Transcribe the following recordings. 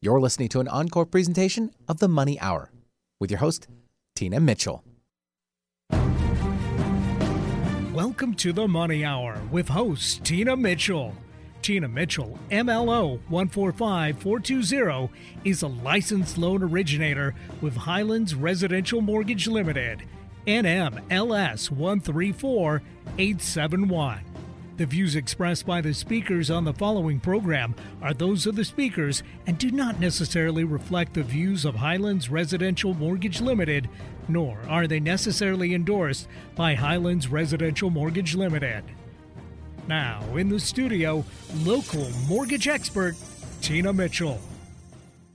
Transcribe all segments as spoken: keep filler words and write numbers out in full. You're listening to an encore presentation of The Money Hour with your host, Tina Mitchell. Welcome to The Money Hour with host Tina Mitchell. Tina Mitchell, M L O one four five four two zero, is a licensed loan originator with Highlands Residential Mortgage Limited, N M L S one three four eight seven one. The views expressed by the speakers on the following program are those of the speakers and do not necessarily reflect the views of Highlands Residential Mortgage Limited, nor are they necessarily endorsed by Highlands Residential Mortgage Limited. Now, in the studio, local mortgage expert, Tina Mitchell.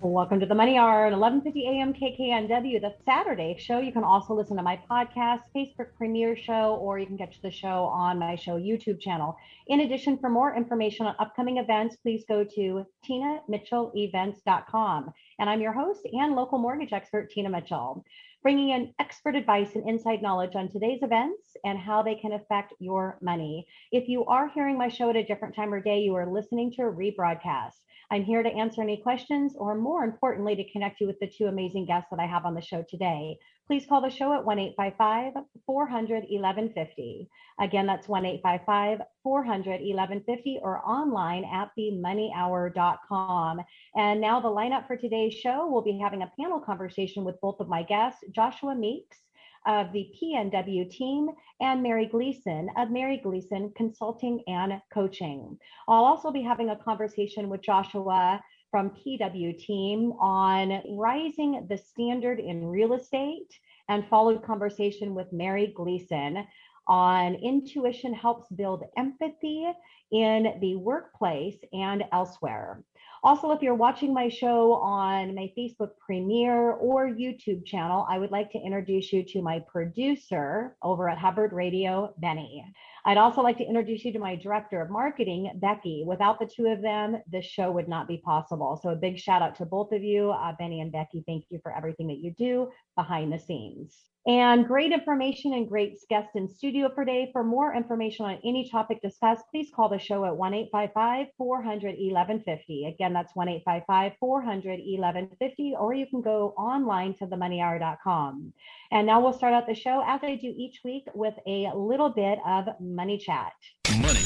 Welcome to the Money Hour at eleven fifty a.m. K K N W, the Saturday show. You can also listen to my podcast, Facebook Premiere Show, or you can catch the show on my show YouTube channel. In addition, for more information on upcoming events, please go to tina mitchell events dot com. And I'm your host and local mortgage expert, Tina Mitchell, bringing in expert advice and inside knowledge on today's events and how they can affect your money. If you are hearing my show at a different time or day, you are listening to a rebroadcast. I'm here to answer any questions or, more importantly, to connect you with the two amazing guests that I have on the show today. Please call the show at one eight five five four zero zero one one five zero. Again, that's one eight five five four zero zero one one five zero or online at the money hour dot com. And now the lineup for today's show, we'll be having a panel conversation with both of my guests, Joshua Meeks of the P N W team and Mary Gleason of Mary Gleason Consulting and Coaching. I'll also be having a conversation with Joshua from P W team on rising the standard in real estate, and followed conversation with Mary Gleason on intuition helps build empathy in the workplace and elsewhere. Also, if you're watching my show on my Facebook Premiere or YouTube channel, I would like to introduce you to my producer over at Hubbard Radio, Benny. I'd also like to introduce you to my director of marketing, Becky. Without the two of them, this show would not be possible. So a big shout out to both of you, uh, Benny and Becky. Thank you for everything that you do behind the scenes. And great information and great guests in studio for today. For more information on any topic discussed, please call the show at one eight five five four zero zero one one five zero. Again, that's one eight five five four zero zero one one five zero, or you can go online to the money hour dot com. And now we'll start out the show, as I do each week, with a little bit of money chat. Money.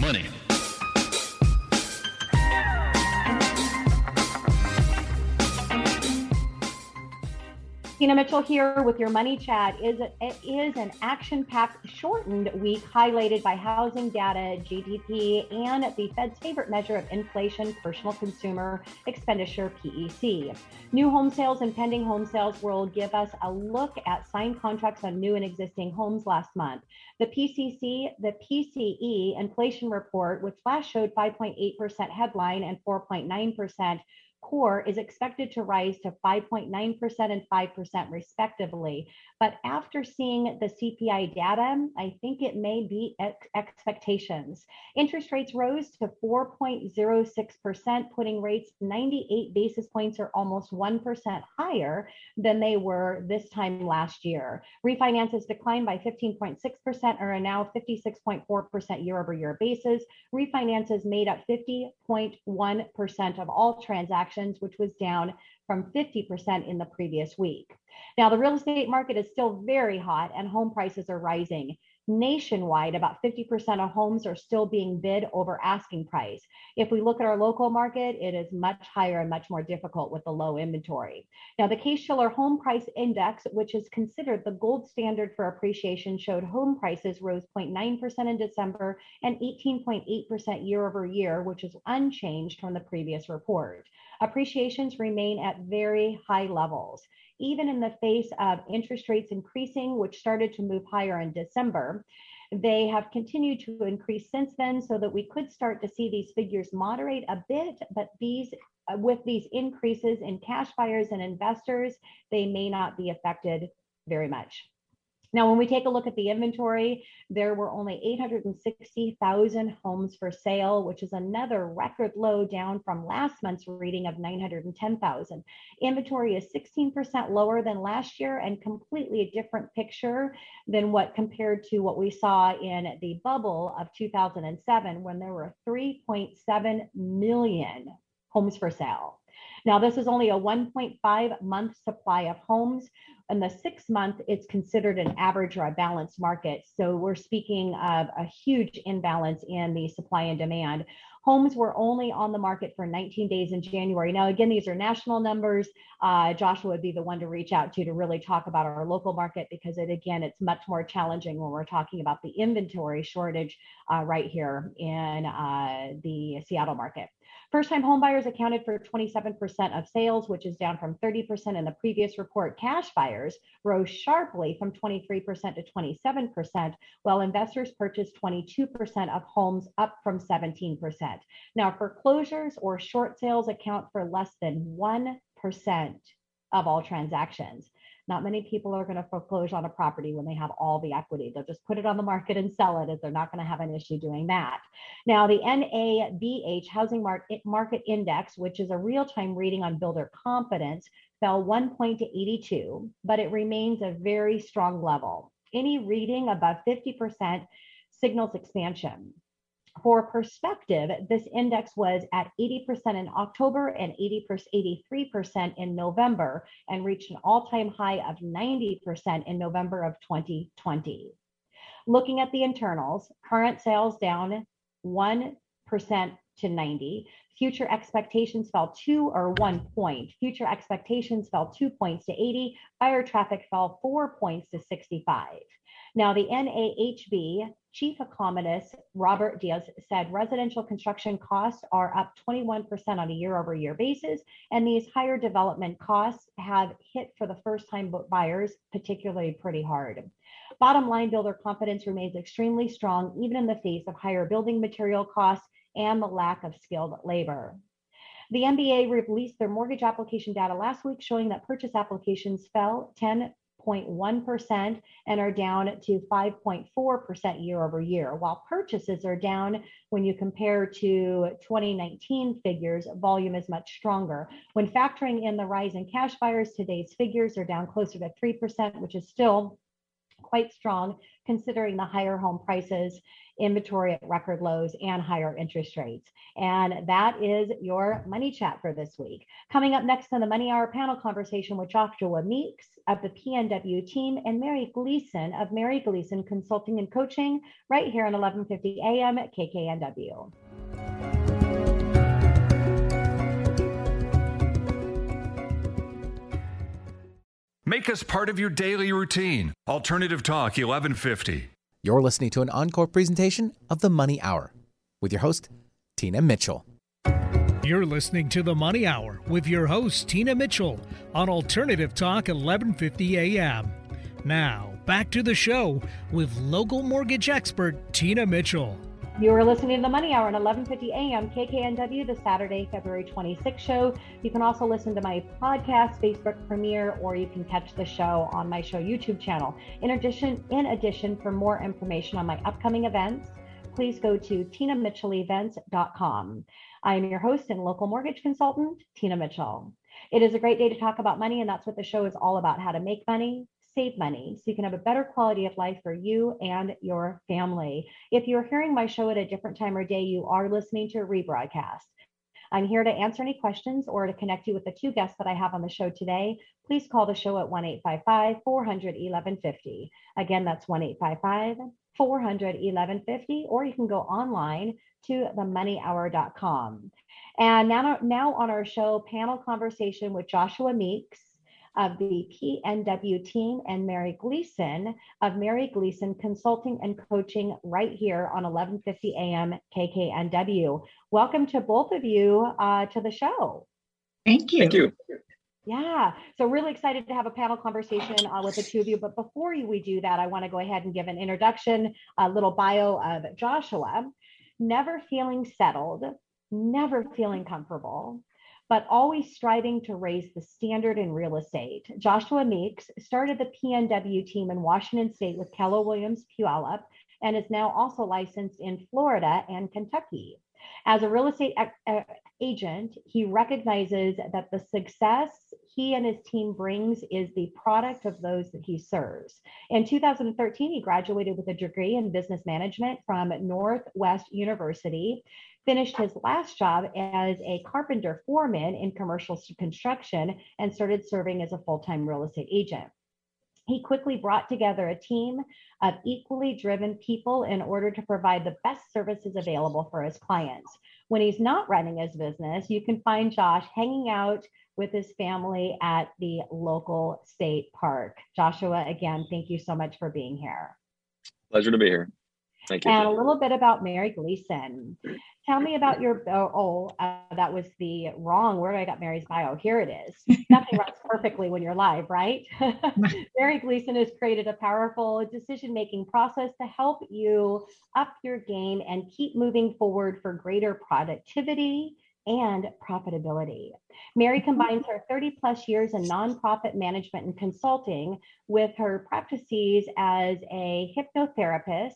Money. Tina Mitchell here with your money chat. Is it is an action-packed, shortened week highlighted by housing data, G D P, and the Fed's favorite measure of inflation, personal consumer expenditure, P E C. New home sales and pending home sales will give us a look at signed contracts on new and existing homes last month. The P C C, the P C E inflation report, which last showed five point eight percent headline and four point nine percent. Core is expected to rise to five point nine percent and five percent respectively. But after seeing the C P I data, I think it may beat ex- expectations. Interest rates rose to four point zero six percent, putting rates ninety-eight basis points or almost one percent higher than they were this time last year. Refinances declined by fifteen point six percent and are now fifty-six point four percent year-over-year basis. Refinances made up fifty point one percent of all transactions, which was down from fifty percent in the previous week. Now, the real estate market is still very hot and home prices are rising. Nationwide, about fifty percent of homes are still being bid over asking price. If we look at our local market, it is much higher and much more difficult with the low inventory. Now, the Case Shiller Home Price Index, which is considered the gold standard for appreciation, showed home prices rose zero point nine percent in December and eighteen point eight percent year over year, which is unchanged from the previous report. Appreciations remain at very high levels. Even in the face of interest rates increasing, which started to move higher in December, they have continued to increase since then, so that we could start to see these figures moderate a bit, but these with these increases in cash buyers and investors, they may not be affected very much. Now, when we take a look at the inventory, there were only eight hundred sixty thousand homes for sale, which is another record low, down from last month's reading of nine hundred ten thousand. Inventory is sixteen percent lower than last year and completely a different picture than what compared to what we saw in the bubble of two thousand seven, when there were three point seven million homes for sale. Now, this is only a one point five month supply of homes. In the six month, it's considered an average or a balanced market. So we're speaking of a huge imbalance in the supply and demand. Homes were only on the market for nineteen days in January. Now, again, these are national numbers. Uh, Joshua would be the one to reach out to to really talk about our local market, because it, again, it's much more challenging when we're talking about the inventory shortage uh, right here in uh, the Seattle market. First-time homebuyers accounted for twenty-seven percent of sales, which is down from thirty percent in the previous report. Cash buyers rose sharply from twenty-three percent to twenty-seven percent, while investors purchased twenty-two percent of homes, up from seventeen percent. Now, foreclosures or short sales account for less than one percent of all transactions. Not many people are going to foreclose on a property when they have all the equity. They'll just put it on the market and sell it, if they're not going to have an issue doing that. Now, the N A B H Housing Market Index, which is a real-time reading on builder confidence, fell one point to eighty-two, but it remains a very strong level. Any reading above fifty percent signals expansion. For perspective, this index was at eighty percent in October and eighty-three percent in November, and reached an all-time high of ninety percent in November of twenty twenty. Looking at the internals, current sales down one percent to ninety. Future expectations fell two or one point. Future expectations fell two points to eighty. Buyer traffic fell four points to sixty-five. Now, the N A H B Chief Economist Robert Diaz said residential construction costs are up twenty-one percent on a year-over-year basis, and these higher development costs have hit for the first-time buyers particularly pretty hard. Bottom line, builder confidence remains extremely strong, even in the face of higher building material costs and the lack of skilled labor. The M B A released their mortgage application data last week, showing that purchase applications fell ten point one percent and are down to five point four percent year over year, while purchases are down. When you compare to twenty nineteen figures, volume is much stronger. When factoring in the rise in cash buyers, today's figures are down closer to three percent, which is still quite strong considering the higher home prices, inventory at record lows, and higher interest rates. And that is your Money Chat for this week. Coming up next on the Money Hour, panel conversation with Joshua Meeks of the P N W team and Mary Gleason of Mary Gleason Consulting and Coaching, right here on eleven fifty A M at K K N W. Make us part of your daily routine. Alternative Talk, eleven fifty. You're listening to an encore presentation of The Money Hour with your host, Tina Mitchell. You're listening to The Money Hour with your host, Tina Mitchell, on Alternative Talk, eleven fifty A M. Now, back to the show with local mortgage expert, Tina Mitchell. You are listening to The Money Hour at eleven fifty A M K K N W, the Saturday, February twenty-sixth show. You can also listen to my podcast, Facebook premiere, or you can catch the show on my show YouTube channel. In addition, in addition, for more information on my upcoming events, please go to tina mitchell events dot com. I am your host and local mortgage consultant, Tina Mitchell. It is a great day to talk about money, and that's what the show is all about: how to make money, save money, so you can have a better quality of life for you and your family. If you're hearing my show at a different time or day, you are listening to a rebroadcast. I'm here to answer any questions or to connect you with the two guests that I have on the show today. Please call the show at one eight five five, four hundred, eleven fifty. Again, that's one eight five five, four hundred, eleven fifty, or you can go online to the money hour dot com. And now, now on our show, panel conversation with Joshua Meeks of the P N W team and Mary Gleason of Mary Gleason Consulting and Coaching, right here on eleven fifty A M K K N W. Welcome to both of you uh, to the show. Thank you. Thank you. Yeah, so really excited to have a panel conversation uh, with the two of you. But before we do that, I want to go ahead and give an introduction, a little bio of Joshua. Never feeling settled, never feeling comfortable, but always striving to raise the standard in real estate. Joshua Meeks started the P N W team in Washington State with Keller Williams Puyallup, and is now also licensed in Florida and Kentucky. As a real estate agent, he recognizes that the success he and his team brings is the product of those that he serves. In two thousand thirteen, he graduated with a degree in business management from Northwest University. finished his last job as a carpenter foreman in commercial construction, and started serving as a full-time real estate agent. He quickly brought together a team of equally driven people in order to provide the best services available for his clients. When he's not running his business, you can find Josh hanging out with his family at the local state park. Joshua, again, thank you so much for being here. Pleasure to be here. Thank you. And a little bit about Mary Gleason. Tell me about your, oh, oh uh, that was the wrong word. I got Mary's bio. Here it is. Nothing runs perfectly when you're live, right? Mary Gleason has created a powerful decision-making process to help you up your game and keep moving forward for greater productivity and profitability. Mary combines her thirty plus years in nonprofit management and consulting with her practices as a hypnotherapist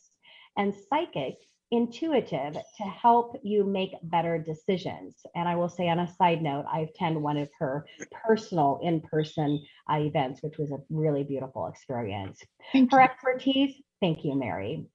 and psychic intuitive to help you make better decisions. And I will say, on a side note, I attended one of her personal in-person uh, events, which was a really beautiful experience. Thank her you. expertise, thank you, Mary.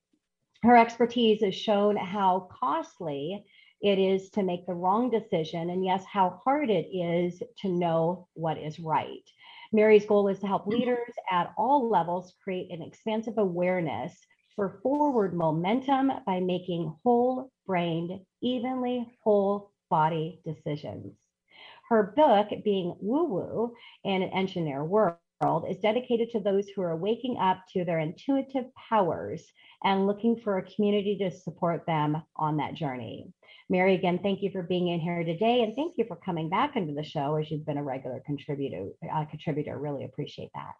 Her expertise has shown how costly it is to make the wrong decision, and yes, how hard it is to know what is right. Mary's goal is to help leaders at all levels create an expansive awareness for forward momentum by making whole-brained, evenly whole-body decisions. Her book, Being Woo-Woo in an Engineer World, is dedicated to those who are waking up to their intuitive powers and looking for a community to support them on that journey. Mary, again, thank you for being in here today, and thank you for coming back into the show as you've been a regular contributor. Uh, contributor, really appreciate that.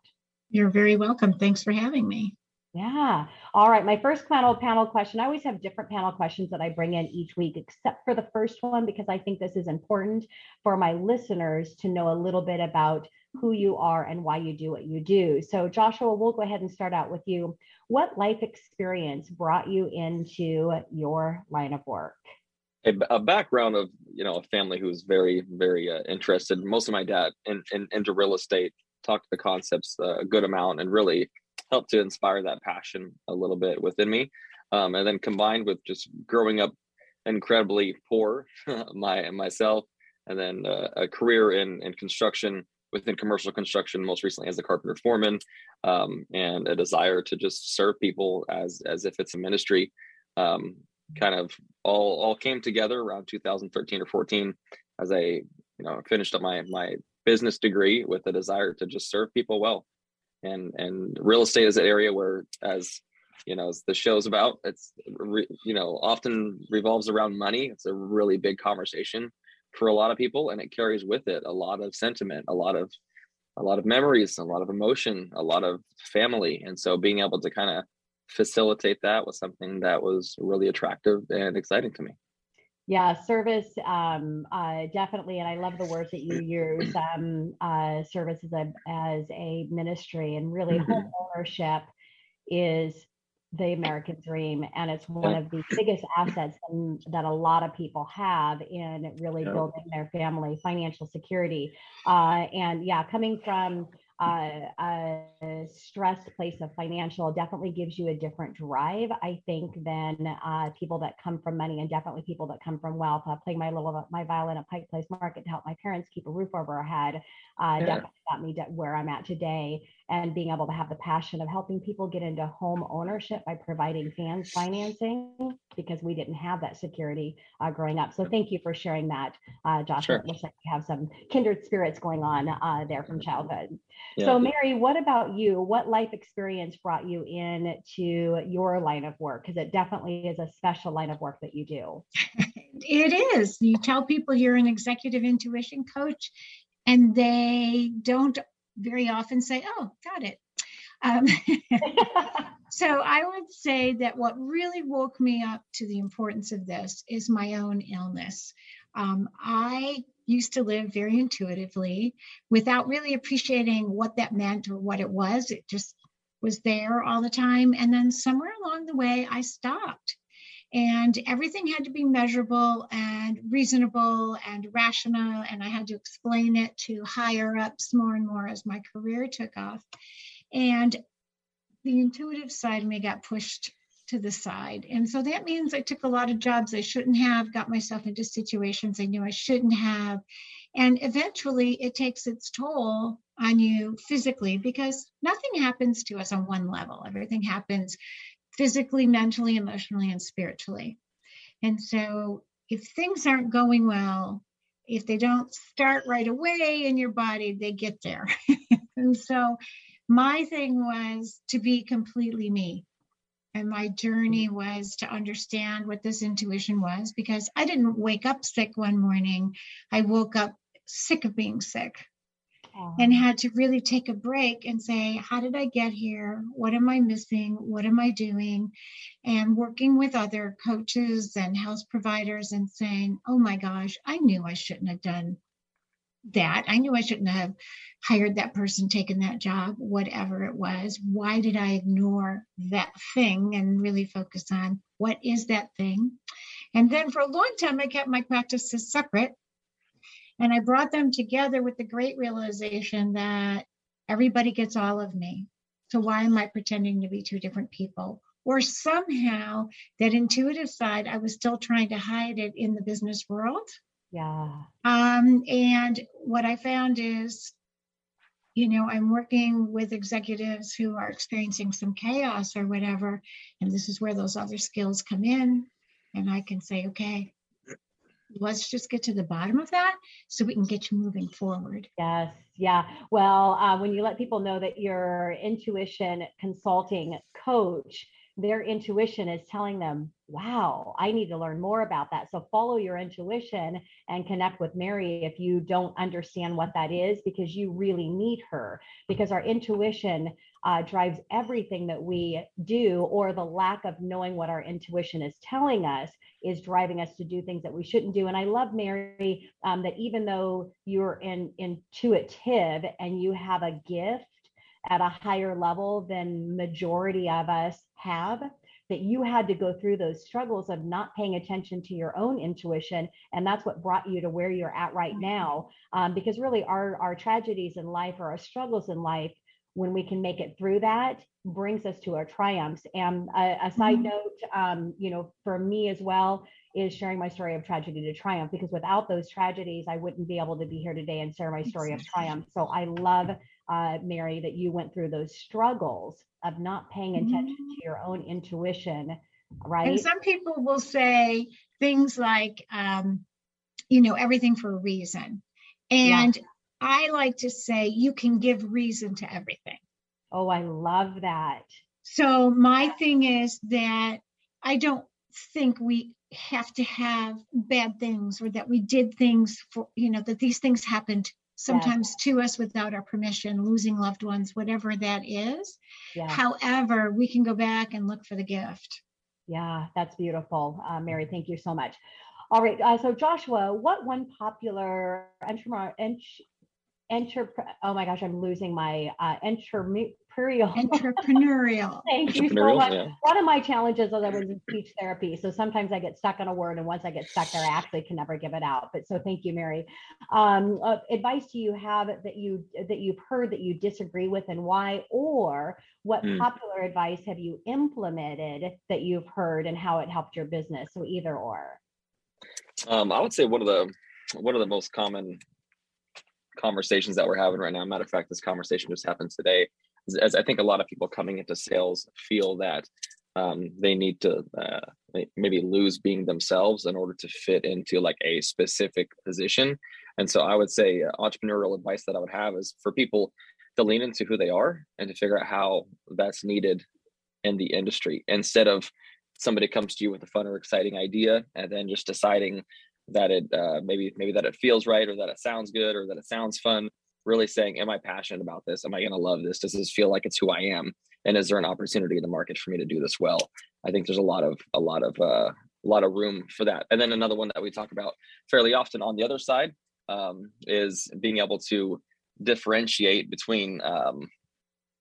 You're very welcome. Thanks for having me. Yeah. All right. My first panel panel question. I always have different panel questions that I bring in each week, except for the first one, because I think this is important for my listeners to know a little bit about who you are and why you do what you do. So, Joshua, we'll go ahead and start out with you. What life experience brought you into your line of work? A, a background of, you know, a family who was very, very uh, interested. Most of my dad in, in, into real estate, talked the concepts uh, a good amount, and really helped to inspire that passion a little bit within me. Um, and then combined with just growing up incredibly poor, my myself, and then uh, a career in, in construction, within commercial construction, most recently as a carpenter foreman, um, and a desire to just serve people as as if it's a ministry, um, kind of all all came together around two thousand thirteen or fourteen as I you know finished up my my business degree with a desire to just serve people well. And and real estate is an area where, as you know, as the show's about, it's re, you know often revolves around money. It's a really big conversation for a lot of people, and it carries with it a lot of sentiment, a lot of a lot of memories, a lot of emotion, a lot of family. And so, being able to kind of facilitate that was something that was really attractive and exciting to me. Yeah, service, um, uh, definitely. And I love the words that you use, um, uh, service as a, as a ministry, and really home ownership is the American dream. And it's one of the biggest assets in, that a lot of people have in really building their family financial security. Uh, and yeah, coming from Uh, a stressed place of financial definitely gives you a different drive, I think, than uh, people that come from money, and definitely people that come from wealth. Uh, playing my little my violin at Pike Place Market to help my parents keep a roof over our head uh, yeah. definitely got me de- where I'm at today. And being able to have the passion of helping people get into home ownership by providing fans financing, because we didn't have that security uh, growing up. So thank you for sharing that, uh, Josh. Sure. It looks like we have some kindred spirits going on uh, there from childhood. Yeah. So Mary, what about you? What life experience brought you into your line of work? Because it definitely is a special line of work that you do. It is. You tell people you're an executive intuition coach, and they don't very often say, oh, got it. Um, so I would say that what really woke me up to the importance of this is my own illness. Um, I used to live very intuitively without really appreciating what that meant or what it was. It just was there all the time. And then somewhere along the way, I stopped. And everything had to be measurable and reasonable and rational. And I had to explain it to higher ups more and more as my career took off. And the intuitive side of me got pushed to the side. And so that means I took a lot of jobs I shouldn't have, got myself into situations I knew I shouldn't have. And eventually it takes its toll on you physically, because nothing happens to us on one level. Everything happens physically, mentally, emotionally, and spiritually. And so if things aren't going well, if they don't start right away in your body, they get there. And so my thing was to be completely me. And my journey was to understand what this intuition was, because I didn't wake up sick one morning. I woke up sick of being sick oh. and had to really take a break and say, how did I get here? What am I missing? What am I doing? And working with other coaches and health providers and saying, oh my gosh, I knew I shouldn't have done that. I knew I shouldn't have hired that person, taken that job, whatever it was. Why did I ignore that thing and really focus on what is that thing? And then for a long time, I kept my practices separate, and I brought them together with the great realization that everybody gets all of me. So why am I pretending to be two different people? Or somehow that intuitive side, I was still trying to hide it in the business world. Yeah. Um, and what I found is, you know, I'm working with executives who are experiencing some chaos or whatever, and this is where those other skills come in. And I can say, okay, let's just get to the bottom of that so we can get you moving forward. Yes. Yeah. Well, uh, when you let people know that you're an intuition consulting coach, their intuition is telling them, wow, I need to learn more about that. So follow your intuition and connect with Mary if you don't understand what that is, because you really need her, because our intuition uh, drives everything that we do, or the lack of knowing what our intuition is telling us is driving us to do things that we shouldn't do. And I love, Mary, um, that even though you're in, intuitive and you have a gift at a higher level than majority of us have, that you had to go through those struggles of not paying attention to your own intuition. And that's what brought you to where you're at right now. Um, because really our, our tragedies in life, or our struggles in life, when we can make it through that, brings us to our triumphs. And a, a side mm-hmm. note, um, you know, for me as well, is sharing my story of tragedy to triumph, because without those tragedies, I wouldn't be able to be here today and share my story of triumph. So I love, uh, Mary, that you went through those struggles of not paying attention mm-hmm. to your own intuition, right? And some people will say things like, um, you know, everything for a reason. And yeah. I like to say, you can give reason to everything. Oh, I love that. So my thing is that I don't think we have to have bad things, or that we did things for, you know, that these things happened sometimes yeah. to us without our permission, losing loved ones, whatever that is. Yeah. However, we can go back and look for the gift. Yeah, that's beautiful. Uh, Mary, thank you so much. All right. Uh, so Joshua, what one popular entrepreneur, Enter, oh my gosh, I'm losing my uh, entrepreneurial. Entrepreneurial. Thank you so much. Yeah. One of my challenges is I was in speech therapy, so sometimes I get stuck on a word, and once I get stuck there, I actually can never give it out. But so thank you, Mary. Um, uh, advice do you have that you that you've heard that you disagree with, and why? Or what mm. popular advice have you implemented that you've heard, and how it helped your business? So either or. Um, I would say one of the one of the most common conversations that we're having right now, matter of fact, this conversation just happened today, as I think a lot of people coming into sales feel that um, they need to uh, maybe lose being themselves in order to fit into like a specific position. And so I would say entrepreneurial advice that I would have is for people to lean into who they are and to figure out how that's needed in the industry, instead of somebody comes to you with a fun or exciting idea and then just deciding that it uh, maybe maybe that it feels right, or that it sounds good, or that it sounds fun. Really saying, am I passionate about this? Am I going to love this? Does this feel like it's who I am? And is there an opportunity in the market for me to do this well? I think there's a lot of a lot of uh, a lot of room for that. And then another one that we talk about fairly often on the other side um, is being able to differentiate between um,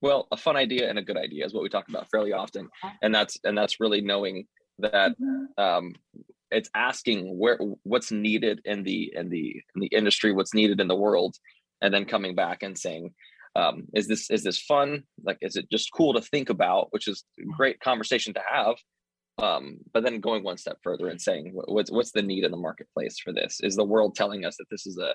well, a fun idea and a good idea is what we talk about fairly often, and that's and that's really knowing that. Um, It's asking where what's needed in the in the in the industry, what's needed in the world, and then coming back and saying, um, "Is this is this fun? Like, is it just cool to think about?" Which is a great conversation to have, Um, but then going one step further and saying, what's what's the need in the marketplace for this? Is the world telling us that this is a,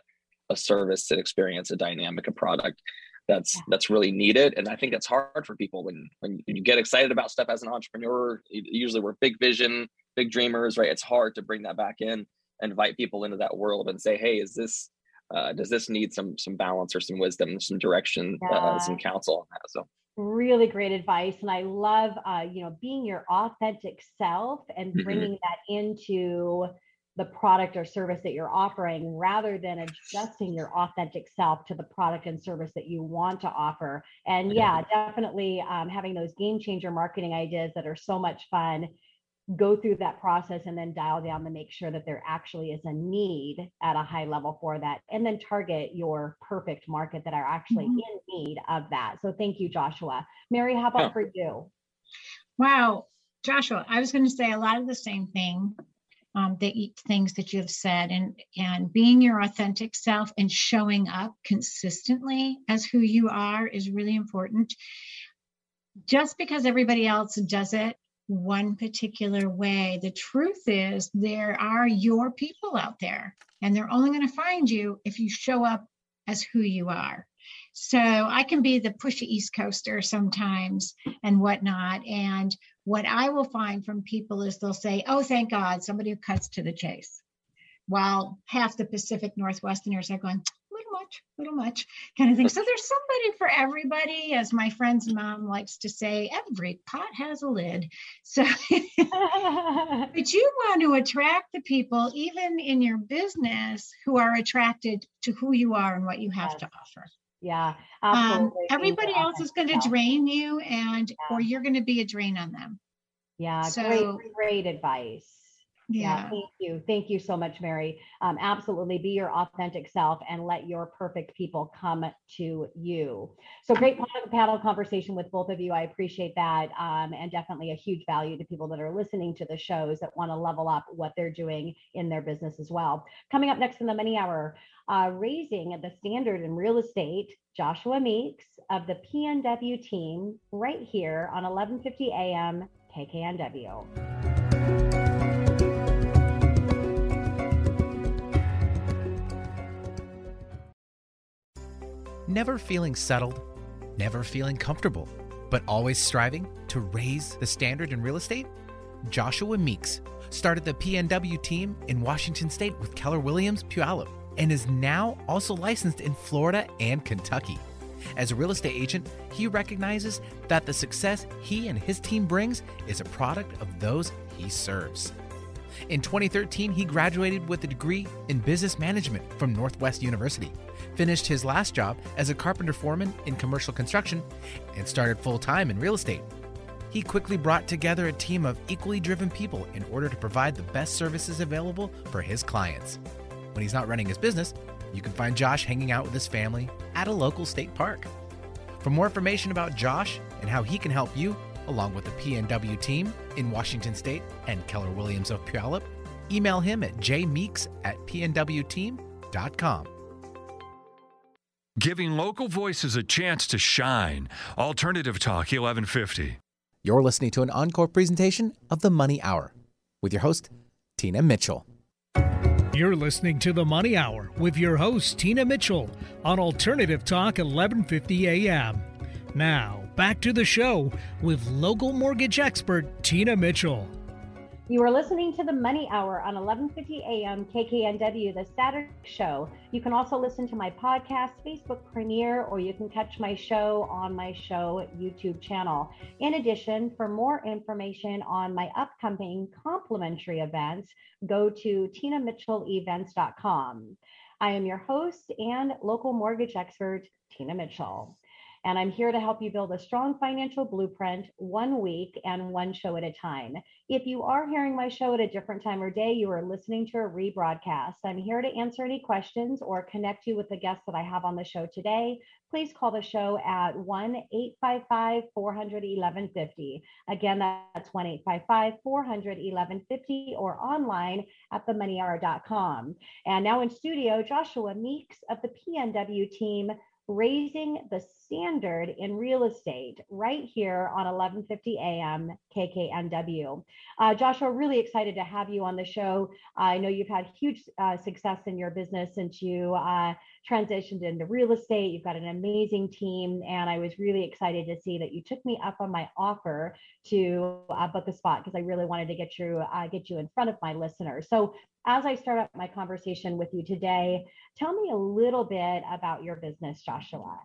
a service, an experience, a dynamic, a product that's yeah. that's really needed? And I think that's hard for people when when you get excited about stuff as an entrepreneur. Usually we're big vision, big dreamers, right? It's hard to bring that back in, invite people into that world and say, hey, is this uh, does this need some some balance or some wisdom, some direction, yeah. uh, some counsel? So. Really great advice. And I love, uh, you know, being your authentic self and bringing that into the product or service that you're offering rather than adjusting your authentic self to the product and service that you want to offer. And yeah, definitely um, having those game changer marketing ideas that are so much fun, go through that process and then dial down to make sure that there actually is a need at a high level for that, and then target your perfect market that are actually mm-hmm. in need of that. So thank you, Joshua. Mary, how about oh. for you? Wow, Joshua, I was going to say a lot of the same thing, um, the things that you've said, and, and being your authentic self and showing up consistently as who you are is really important. Just because everybody else does it one particular way, the truth is there are your people out there, and they're only going to find you if you show up as who you are. So I can be the pushy East Coaster sometimes and whatnot. And what I will find from people is they'll say, oh, thank God, somebody who cuts to the chase. While half the Pacific Northwesterners are going, little much, little much kind of thing. So there's somebody for everybody, as my friend's mom likes to say, every pot has a lid. So, but you want to attract the people, even in your business, who are attracted to who you are and what you have yes. to offer. Yeah, absolutely. Um, everybody yeah. else is going to drain you, and yeah. or you're going to be a drain on them. Yeah, so, great, great advice. Yeah. yeah. Thank you. Thank you so much, Mary. Um, absolutely. Be your authentic self and let your perfect people come to you. So great panel conversation with both of you. I appreciate that. Um, and definitely a huge value to people that are listening to the shows that want to level up what they're doing in their business as well. Coming up next in the Money Hour, uh, raising the standard in real estate, Joshua Meeks of the P N W team right here on eleven fifty a.m. K K N W. Never feeling settled, never feeling comfortable, but always striving to raise the standard in real estate? Joshua Meeks started the P N W team in Washington State with Keller Williams Puyallup and is now also licensed in Florida and Kentucky. As a real estate agent, he recognizes that the success he and his team brings is a product of those he serves. In twenty thirteen, he graduated with a degree in business management from Northwest University, finished his last job as a carpenter foreman in commercial construction, and started full-time in real estate. He quickly brought together a team of equally driven people in order to provide the best services available for his clients. When he's not running his business, you can find Josh hanging out with his family at a local state park. For more information about Josh and how he can help you, along with the P N W team in Washington State and Keller Williams of Puyallup, email him at j meeks at p n w team dot com. Giving local voices a chance to shine. Alternative Talk eleven fifty. You're listening to an encore presentation of The Money Hour with your host, Tina Mitchell. You're listening to The Money Hour with your host, Tina Mitchell, on Alternative Talk eleven fifty a.m. Now, back to the show with local mortgage expert, Tina Mitchell. You are listening to The Money Hour on eleven fifty a.m. K K N W, the Saturday show. You can also listen to my podcast, Facebook premiere, or you can catch my show on my show YouTube channel. In addition, for more information on my upcoming complimentary events, go to tina mitchell events dot com. I am your host and local mortgage expert, Tina Mitchell. And I'm here to help you build a strong financial blueprint one week and one show at a time. If you are hearing my show at a different time or day, you are listening to a rebroadcast. I'm here to answer any questions or connect you with the guests that I have on the show today. Please call the show at one eight five five, four hundred, eleven fifty. Again, that's one eight five five, four hundred, eleven fifty or online at the money hour dot com. And now in studio, Joshua Meeks of the P N W team, raising the standard in real estate right here on eleven fifty a m K K N W. Uh, Joshua, really excited to have you on the show. Uh, I know you've had huge uh, success in your business since you uh, transitioned into real estate. You've got an amazing team, and I was really excited to see that you took me up on my offer to uh, book a spot, because I really wanted to get you uh, get you in front of my listeners. So as I start up my conversation with you today, tell me a little bit about your business, Joshua.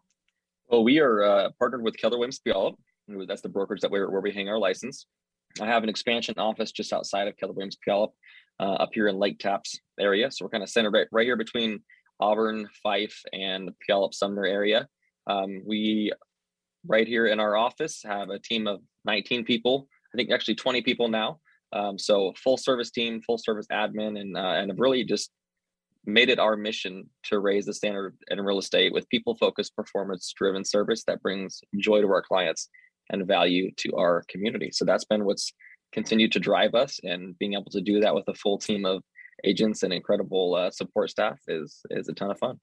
Well, we are uh, partnered with Keller Williams Puyallup. That's the brokerage that we're, where we hang our license. I have an expansion office just outside of Keller Williams Puyallup, uh, up here in Lake Tapps area. So we're kind of centered right, right here between Auburn, Fife, and the Puyallup Sumner area. Um, we, right here in our office, have a team of nineteen people. I think actually twenty people now. Um, so full service team, full service admin, and uh, and have really just made it our mission to raise the standard in real estate with people-focused, performance-driven service that brings joy to our clients and value to our community. So that's been what's continued to drive us, and being able to do that with a full team of agents and incredible uh, support staff is is a ton of fun.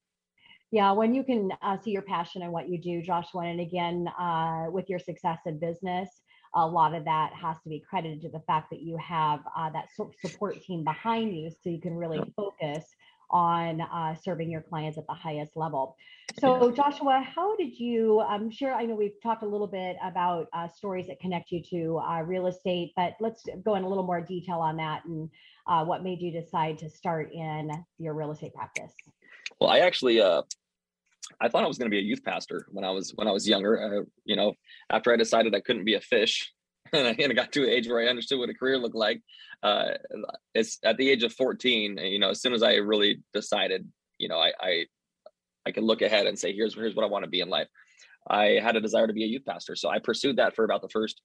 Yeah, when you can uh, see your passion in what you do, Joshua, and again, uh, with your success in business, a lot of that has to be credited to the fact that you have uh, that support team behind you, so you can really focus on uh, serving your clients at the highest level. So Joshua, how did you, I'm sure, I know we've talked a little bit about uh, stories that connect you to uh, real estate, but let's go in a little more detail on that, and uh, what made you decide to start in your real estate practice? Well, I actually, uh, I thought I was going to be a youth pastor when I was when I was younger. Uh, you know, after I decided I couldn't be a fish, and I, and I got to an age where I understood what a career looked like. Uh, it's at the age of fourteen. You know, as soon as I really decided, you know, I I, I could look ahead and say, here's here's what I want to be in life. I had a desire to be a youth pastor, so I pursued that for about the first,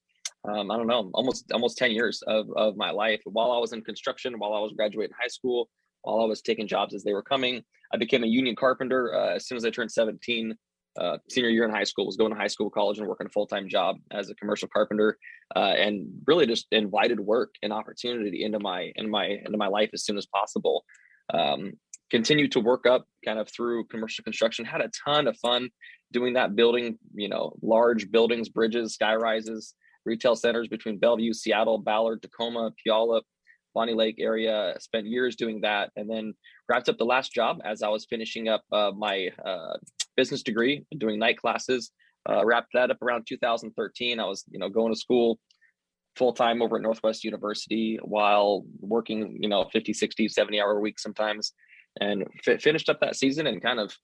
um, I don't know, almost almost ten years of of my life. While I was in construction, while I was graduating high school, while I was taking jobs as they were coming, I became a union carpenter uh, as soon as I turned seventeen. Uh, senior year in high school, was going to high school, college, and working a full-time job as a commercial carpenter, uh, and really just invited work and opportunity into my into my into my life as soon as possible. Um, continued to work up kind of through commercial construction. Had a ton of fun doing that, building, you know, large buildings, bridges, sky rises, retail centers between Bellevue, Seattle, Ballard, Tacoma, Puyallup, Bonnie Lake area. Spent years doing that, and then wrapped up the last job as I was finishing up uh, my uh, business degree, doing night classes. Uh, wrapped that up around two thousand thirteen. I was, you know, going to school full time over at Northwest University while working, you know, fifty, sixty, seventy hour weeks sometimes, and f- finished up that season and kind of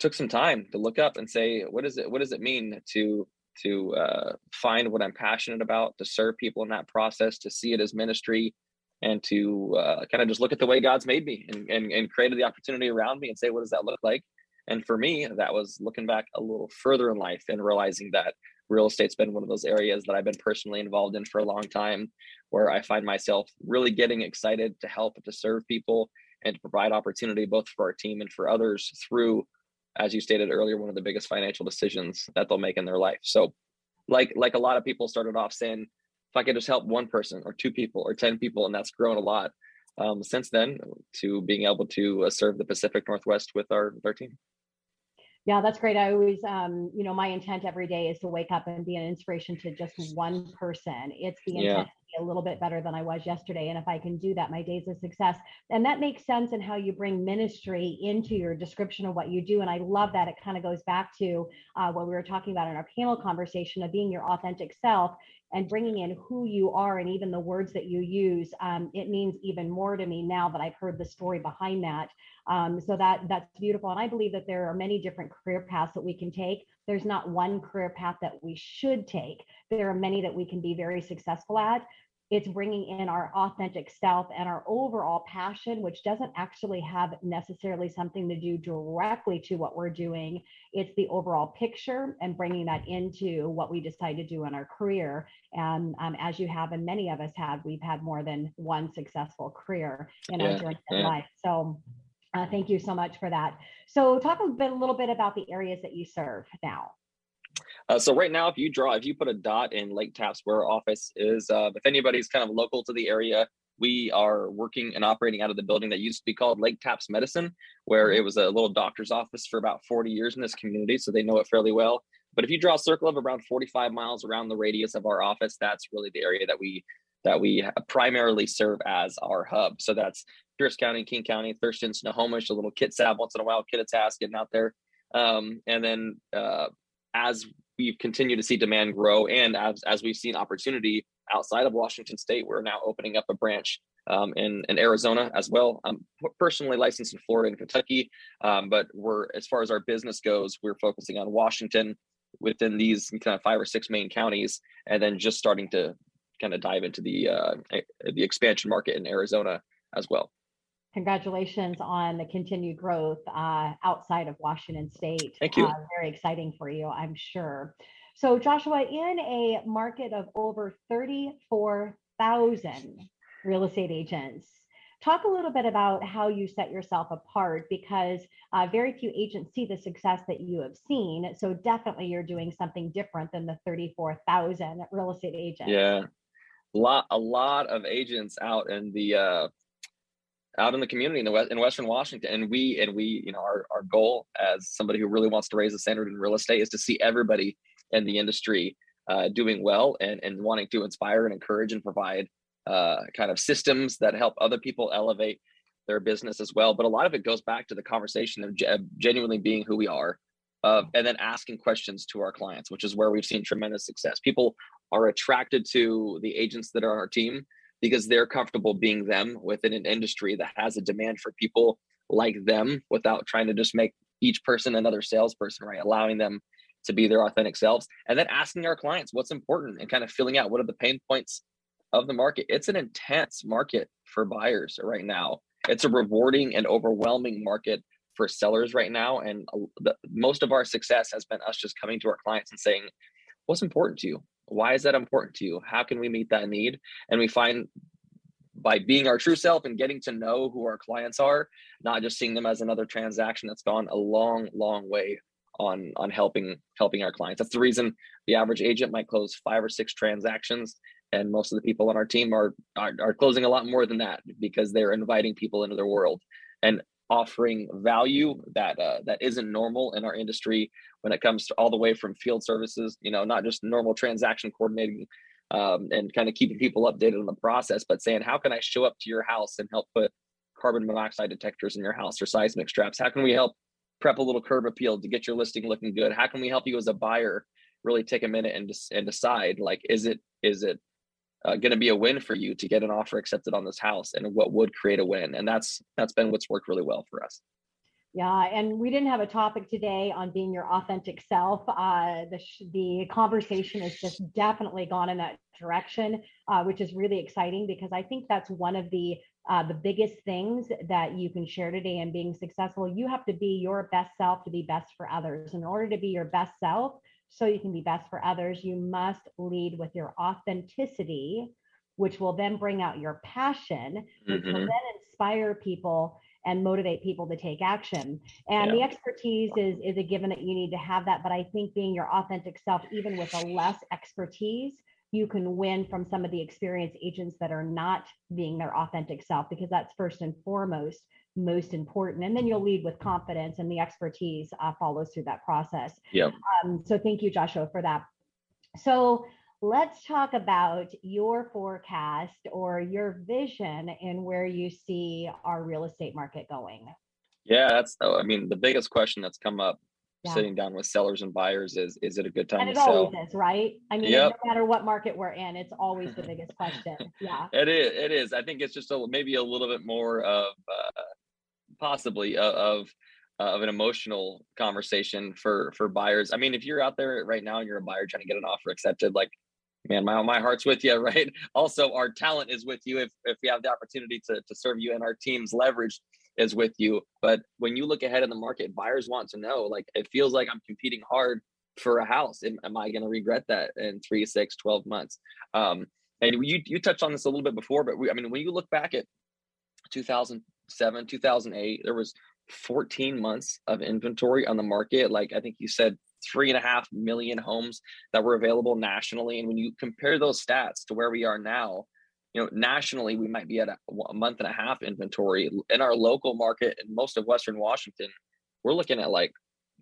took some time to look up and say, what is it? What does it mean to to uh, find what I'm passionate about, to serve people in that process, to see it as ministry, and to uh, kind of just look at the way God's made me and, and, and created the opportunity around me and say, what does that look like? And for me, that was looking back a little further in life and realizing that real estate's been one of those areas that I've been personally involved in for a long time, where I find myself really getting excited to help, to serve people, and to provide opportunity both for our team and for others through, as you stated earlier, one of the biggest financial decisions that they'll make in their life. So like, like a lot of people started off saying, if I could just help one person or two people or ten people, and that's grown a lot um, since then, to being able to uh, serve the Pacific Northwest with our, with our team. Yeah, that's great. I always, um, you know, my intent every day is to wake up and be an inspiration to just one person. It's the intent yeah. to be a little bit better than I was yesterday. And if I can do that, my day's a success. And that makes sense in how you bring ministry into your description of what you do. And I love that. It kind of goes back to uh, what we were talking about in our panel conversation of being your authentic self and bringing in who you are and even the words that you use. Um, it means even more to me now that I've heard the story behind that. Um, so that that's beautiful. And I believe that there are many different career paths that we can take. There's not one career path that we should take. There are many that we can be very successful at. It's bringing in our authentic self and our overall passion, which doesn't actually have necessarily something to do directly to what we're doing. It's the overall picture and bringing that into what we decide to do in our career. And um, as you have, and many of us have, we've had more than one successful career in yeah, our journey yeah. in life. So Uh, thank you so much for that. So talk a bit, a little bit about the areas that you serve now. Uh, so right now, if you draw, if you put a dot in Lake Tapps where our office is, uh, if anybody's kind of local to the area, We are working and operating out of the building that used to be called Lake Tapps Medicine, where it was a little doctor's office for about forty years in this community, so they know it fairly well. But if you draw a circle of around forty-five miles around the radius of our office, that's really the area that we that we primarily serve as our hub. So that's Pierce County, King County, Thurston, Snohomish, a little Kitsap once in a while, Kittitas getting out there. Um, and then uh, as we've continued to see demand grow and as, as we've seen opportunity outside of Washington State, we're now opening up a branch um, in, in Arizona as well. I'm personally licensed in Florida and Kentucky, um, but we're, as far as our business goes, we're focusing on Washington within these kind of five or six main counties, and then just starting to kind of dive into the uh, the expansion market in Arizona as well. Congratulations on the continued growth uh, outside of Washington State. Thank you. Uh, very exciting for you, I'm sure. So Joshua, in a market of over thirty-four thousand real estate agents, talk a little bit about how you set yourself apart, because uh, very few agents see the success that you have seen. So definitely you're doing something different than the thirty-four thousand real estate agents. Yeah, a lot, a lot of agents out in the uh... out in the community in the West, in Western Washington. And we, and we, you know, our, our goal as somebody who really wants to raise the standard in real estate is to see everybody in the industry uh, doing well and, and wanting to inspire and encourage and provide uh, kind of systems that help other people elevate their business as well. But a lot of it goes back to the conversation of, of genuinely being who we are uh, and then asking questions to our clients, which is where we've seen tremendous success. People are attracted to the agents that are on our team because they're comfortable being them within an industry that has a demand for people like them without trying to just make each person another salesperson, right? Allowing them to be their authentic selves. And then asking our clients what's important and kind of filling out what are the pain points of the market. It's an intense market for buyers right now. It's a rewarding and overwhelming market for sellers right now. And the, most of our success has been us just coming to our clients and saying, what's important to you? Why is that important to you? How can we meet that need? And we find by being our true self and getting to know who our clients are, not just seeing them as another transaction, that's gone a long, long way on, on helping helping our clients. That's the reason the average agent might close five or six transactions. And most of the people on our team are, are, are closing a lot more than that because they're inviting people into their world and offering value that uh, that isn't normal in our industry when it comes to all the way from field services, you know, not just normal transaction coordinating um, and kind of keeping people updated on the process, but saying, how can I show up to your house and help put carbon monoxide detectors in your house or seismic straps? How can we help prep a little curb appeal to get your listing looking good? How can we help you as a buyer really take a minute and and decide, like, is it is it Uh, going to be a win for you to get an offer accepted on this house, and what would create a win? And that's that's been what's worked really well for us. Yeah, and we didn't have a topic today on being your authentic self. Uh, the the conversation has just definitely gone in that direction, uh, which is really exciting because I think that's one of the uh, the biggest things that you can share today in being successful. You have to be your best self to be best for others. In order to be your best self, so you can be best for others, you must lead with your authenticity, which will then bring out your passion, which mm-hmm. will then inspire people and motivate people to take action. And yeah. the expertise is, is a given that you need to have that. But I think being your authentic self, even with a less expertise, you can win from some of the experienced agents that are not being their authentic self, because that's first and foremost most important. And then you'll lead with confidence, and the expertise uh, follows through that process. Yeah. Um, so thank you, Joshua, for that. So let's talk about your forecast or your vision and where you see our real estate market going. Yeah, that's, I mean, the biggest question that's come up yeah. sitting down with sellers and buyers is, is it a good time and to sell? It always is, right? I mean, yep. no matter what market we're in, it's always the biggest question. Yeah. It is. It is. I think it's just a, maybe a little bit more of, uh, possibly uh, of uh, of an emotional conversation for for buyers. I mean, if you're out there right now and you're a buyer trying to get an offer accepted, like, man, my my heart's with you, right? Also, our talent is with you. If if we have the opportunity to to serve you, and our team's leverage is with you. But when you look ahead in the market, buyers want to know, like, it feels like I'm competing hard for a house. Am, am I going to regret that in three, six, twelve months? Um, and you you touched on this a little bit before, but we, I mean, when you look back at two thousand seven, two thousand eight, there was fourteen months of inventory on the market. Like, I think you said three and a half million homes that were available nationally. And when you compare those stats to where we are now, you know, nationally, we might be at a, a month and a half inventory. In our local market, in most of Western Washington, we're looking at like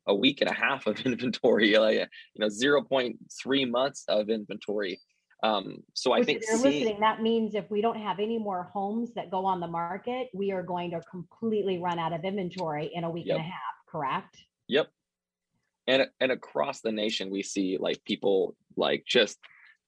a week and a half of inventory, like, you know, zero point three months of inventory. Um, so I think you're seeing, listening, that means if we don't have any more homes that go on the market, we are going to completely run out of inventory in a week yep. and a half, correct? Yep. And, and across the nation, we see like people like just,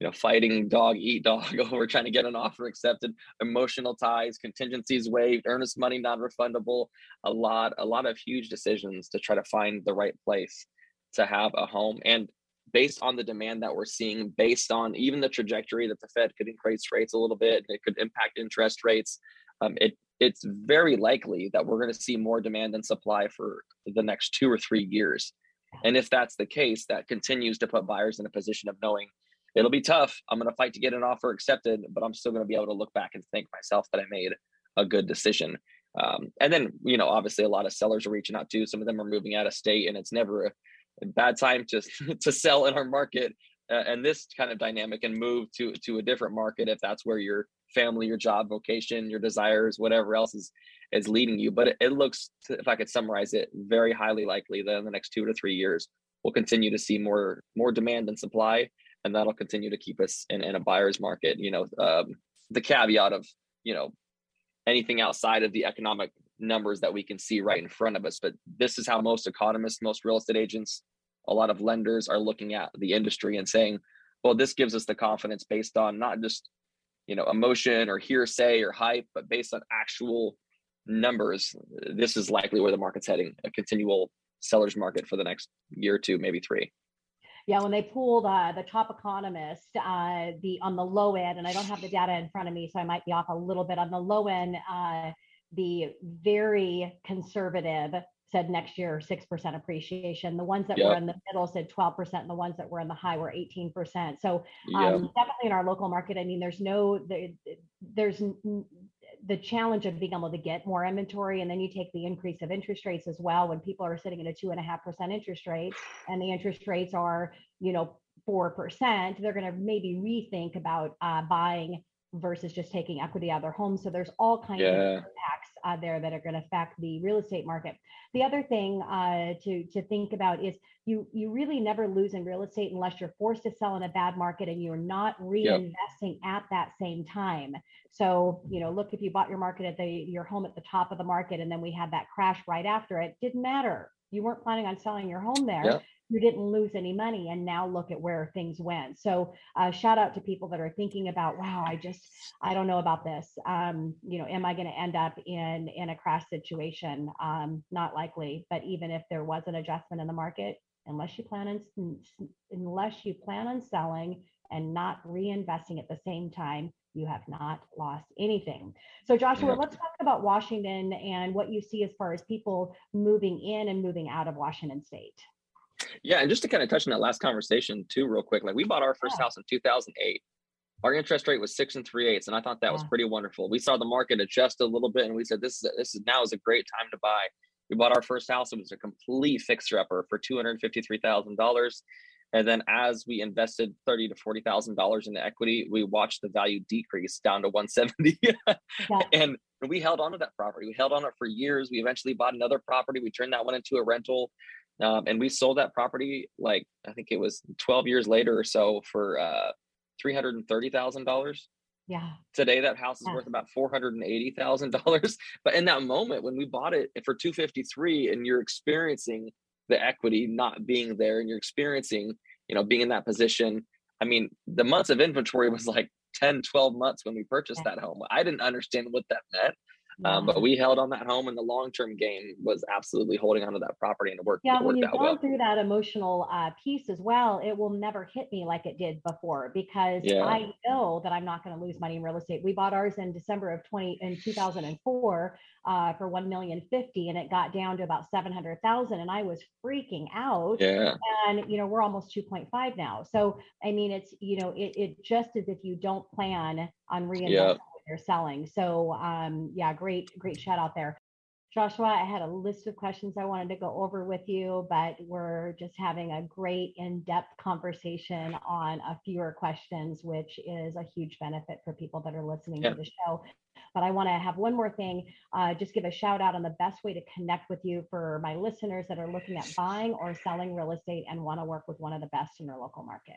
you know, fighting dog eat dog over trying to get an offer accepted, emotional ties, contingencies waived, earnest money non-refundable, a lot, a lot of huge decisions to try to find the right place to have a home. And based on the demand that we're seeing, based on even the trajectory that the Fed could increase rates a little bit, it could impact interest rates. Um, it it's very likely that we're going to see more demand and supply for the next two or three years. And if that's the case, that continues to put buyers in a position of knowing it'll be tough. I'm going to fight to get an offer accepted, but I'm still going to be able to look back and thank myself that I made a good decision. Um, and then, you know, obviously a lot of sellers are reaching out too. Some of them are moving out of state, and it's never a bad time to to sell in our market, uh, and this kind of dynamic, and move to to a different market if that's where your family, your job, vocation, your desires, whatever else is is leading you. But it, it looks, to, if I could summarize it, very highly likely that in the next two to three years we'll continue to see more more demand and supply, and that'll continue to keep us in, in a buyer's market. You know, um, the caveat of, you know, anything outside of the economic numbers that we can see right in front of us. But this is how most economists, most real estate agents, a lot of lenders are looking at the industry and saying, well, this gives us the confidence based on not just, you know, emotion or hearsay or hype, but based on actual numbers. This is likely where the market's heading, a continual seller's market for the next year or two, maybe three. Yeah, when they pulled uh, the top economist uh, the on the low end, and I don't have the data in front of me, so I might be off a little bit. On the low end, uh, the very conservative said next year six percent appreciation. The ones that yep. were in the middle said twelve percent, and the ones that were in the high were eighteen percent. So um, yep. definitely in our local market, I mean, there's no, there, there's the challenge of being able to get more inventory. And then you take the increase of interest rates as well, when people are sitting at a two and a half percent interest rate and the interest rates are, you know, four percent, they're going to maybe rethink about uh, buying versus just taking equity out of their home. So there's all kinds yeah. of impacts uh, there that are going to affect the real estate market. The other thing uh, to to think about is you you really never lose in real estate unless you're forced to sell in a bad market and you're not reinvesting yep. at that same time. So, you know, look, if you bought your market at the your home at the top of the market and then we had that crash right after, it didn't matter. You weren't planning on selling your home there. Yep. You didn't lose any money, and now look at where things went. So uh, shout out to people that are thinking about, wow, I just, I don't know about this. Um, you know, am I going to end up in, in a crash situation? Um, not likely, but even if there was an adjustment in the market, unless you plan on, unless you plan on selling and not reinvesting at the same time, you have not lost anything. So Joshua, let's talk about Washington and what you see as far as people moving in and moving out of Washington state. Yeah, and just to kind of touch on that last conversation too, real quick, like we bought our first yeah. house in two thousand eight. Our interest rate was six and three eighths, and I thought that yeah. was pretty wonderful. We saw the market adjust a little bit, and we said, "This is this is now is a great time to buy." We bought our first house; it was a complete fixer-upper for two hundred fifty-three thousand dollars. And then, as we invested thirty to forty thousand dollars in the equity, we watched the value decrease down to one seventy, yeah. and we held on to that property. We held on it for years. We eventually bought another property. We turned that one into a rental. Um, and we sold that property, like, I think it was twelve years later or so for uh, three hundred thirty thousand dollars. Yeah. Today, that house is yeah. worth about four hundred eighty thousand dollars. But in that moment, when we bought it for two hundred fifty-three thousand dollars, and you're experiencing the equity not being there, and you're experiencing, you know, being in that position. I mean, the months of inventory was like ten, twelve months when we purchased yeah. that home. I didn't understand what that meant. Um, but we held on that home, and the long-term game was absolutely holding onto that property, and it worked. Yeah, it worked when you've gone well. through that emotional uh, piece as well, it will never hit me like it did before, because yeah. I know that I'm not going to lose money in real estate. We bought ours in December of twenty in two thousand four uh, for one million fifty thousand, and it got down to about seven hundred thousand, and I was freaking out. Yeah. And you know, we're almost two point five now. So I mean, it's you know, it it just as if you don't plan on reinvesting. Yeah. They're selling. So um, yeah, great, great shout out there. Joshua, I had a list of questions I wanted to go over with you, but we're just having a great in-depth conversation on a fewer questions, which is a huge benefit for people that are listening yep. to the show. But I want to have one more thing, uh, just give a shout out on the best way to connect with you for my listeners that are looking at buying or selling real estate and want to work with one of the best in your local market.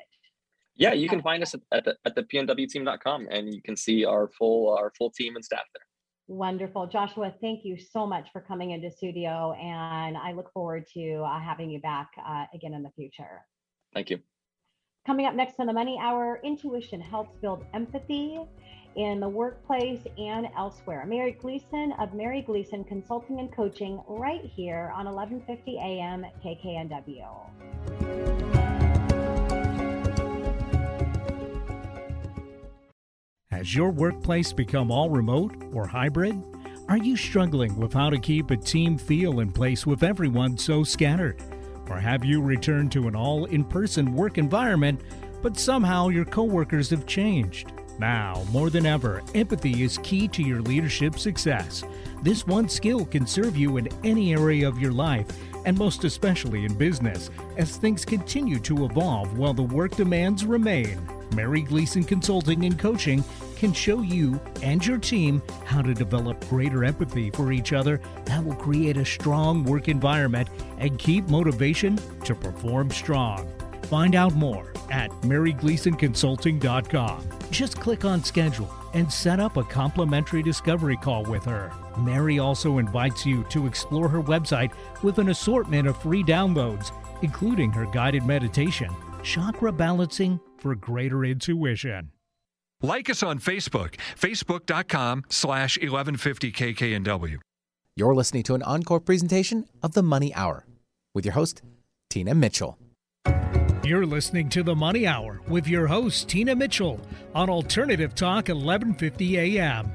Yeah, you can find us at, at, the, at the p n w team dot com, and you can see our full our full team and staff there. Wonderful. Joshua, thank you so much for coming into studio, and I look forward to uh, having you back uh, again in the future. Thank you. Coming up next on The Money Hour, intuition helps build empathy in the workplace and elsewhere. Mary Gleason of Mary Gleason Consulting and Coaching, right here on eleven fifty a.m. at K K N W. Has your workplace become all remote or hybrid? Are you struggling with how to keep a team feel in place with everyone so scattered? Or have you returned to an all in-person work environment, but somehow your coworkers have changed? Now, more than ever, empathy is key to your leadership success. This one skill can serve you in any area of your life, and most especially in business, as things continue to evolve while the work demands remain. Mary Gleason Consulting and Coaching can show you and your team how to develop greater empathy for each other that will create a strong work environment and keep motivation to perform strong. Find out more at mary gleason consulting dot com. Just click on schedule and set up a complimentary discovery call with her. Mary also invites you to explore her website with an assortment of free downloads, including her guided meditation, chakra balancing, for greater intuition. Like us on Facebook, facebook dot com slash eleven fifty K K N W. You're listening to an encore presentation of The Money Hour with your host, Tina Mitchell. You're listening to The Money Hour with your host, Tina Mitchell, on Alternative Talk, eleven fifty a.m.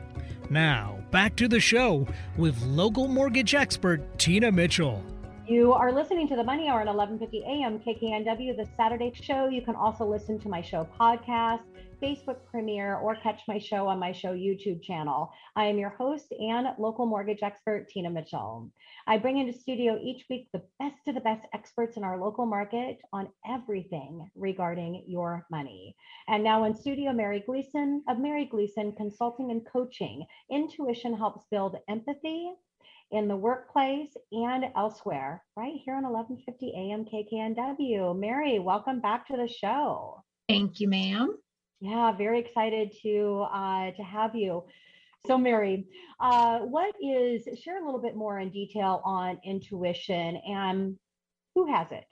Now, back to the show with local mortgage expert, Tina Mitchell. You are listening to The Money Hour at eleven fifty a.m. K K N W, the Saturday show. You can also listen to my show podcast, Facebook premiere, or catch my show on my show YouTube channel. I am your host and local mortgage expert, Tina Mitchell. I bring into studio each week the best of the best experts in our local market on everything regarding your money. And now in studio, Mary Gleason of Mary Gleason Consulting and Coaching. Intuition helps build empathy in the workplace and elsewhere, right here on eleven fifty a.m. K K N W. Mary, welcome back to the show. Thank you, ma'am. Yeah, very excited to uh, to have you. So, Mary, uh, what is, share a little bit more in detail on intuition and who has it?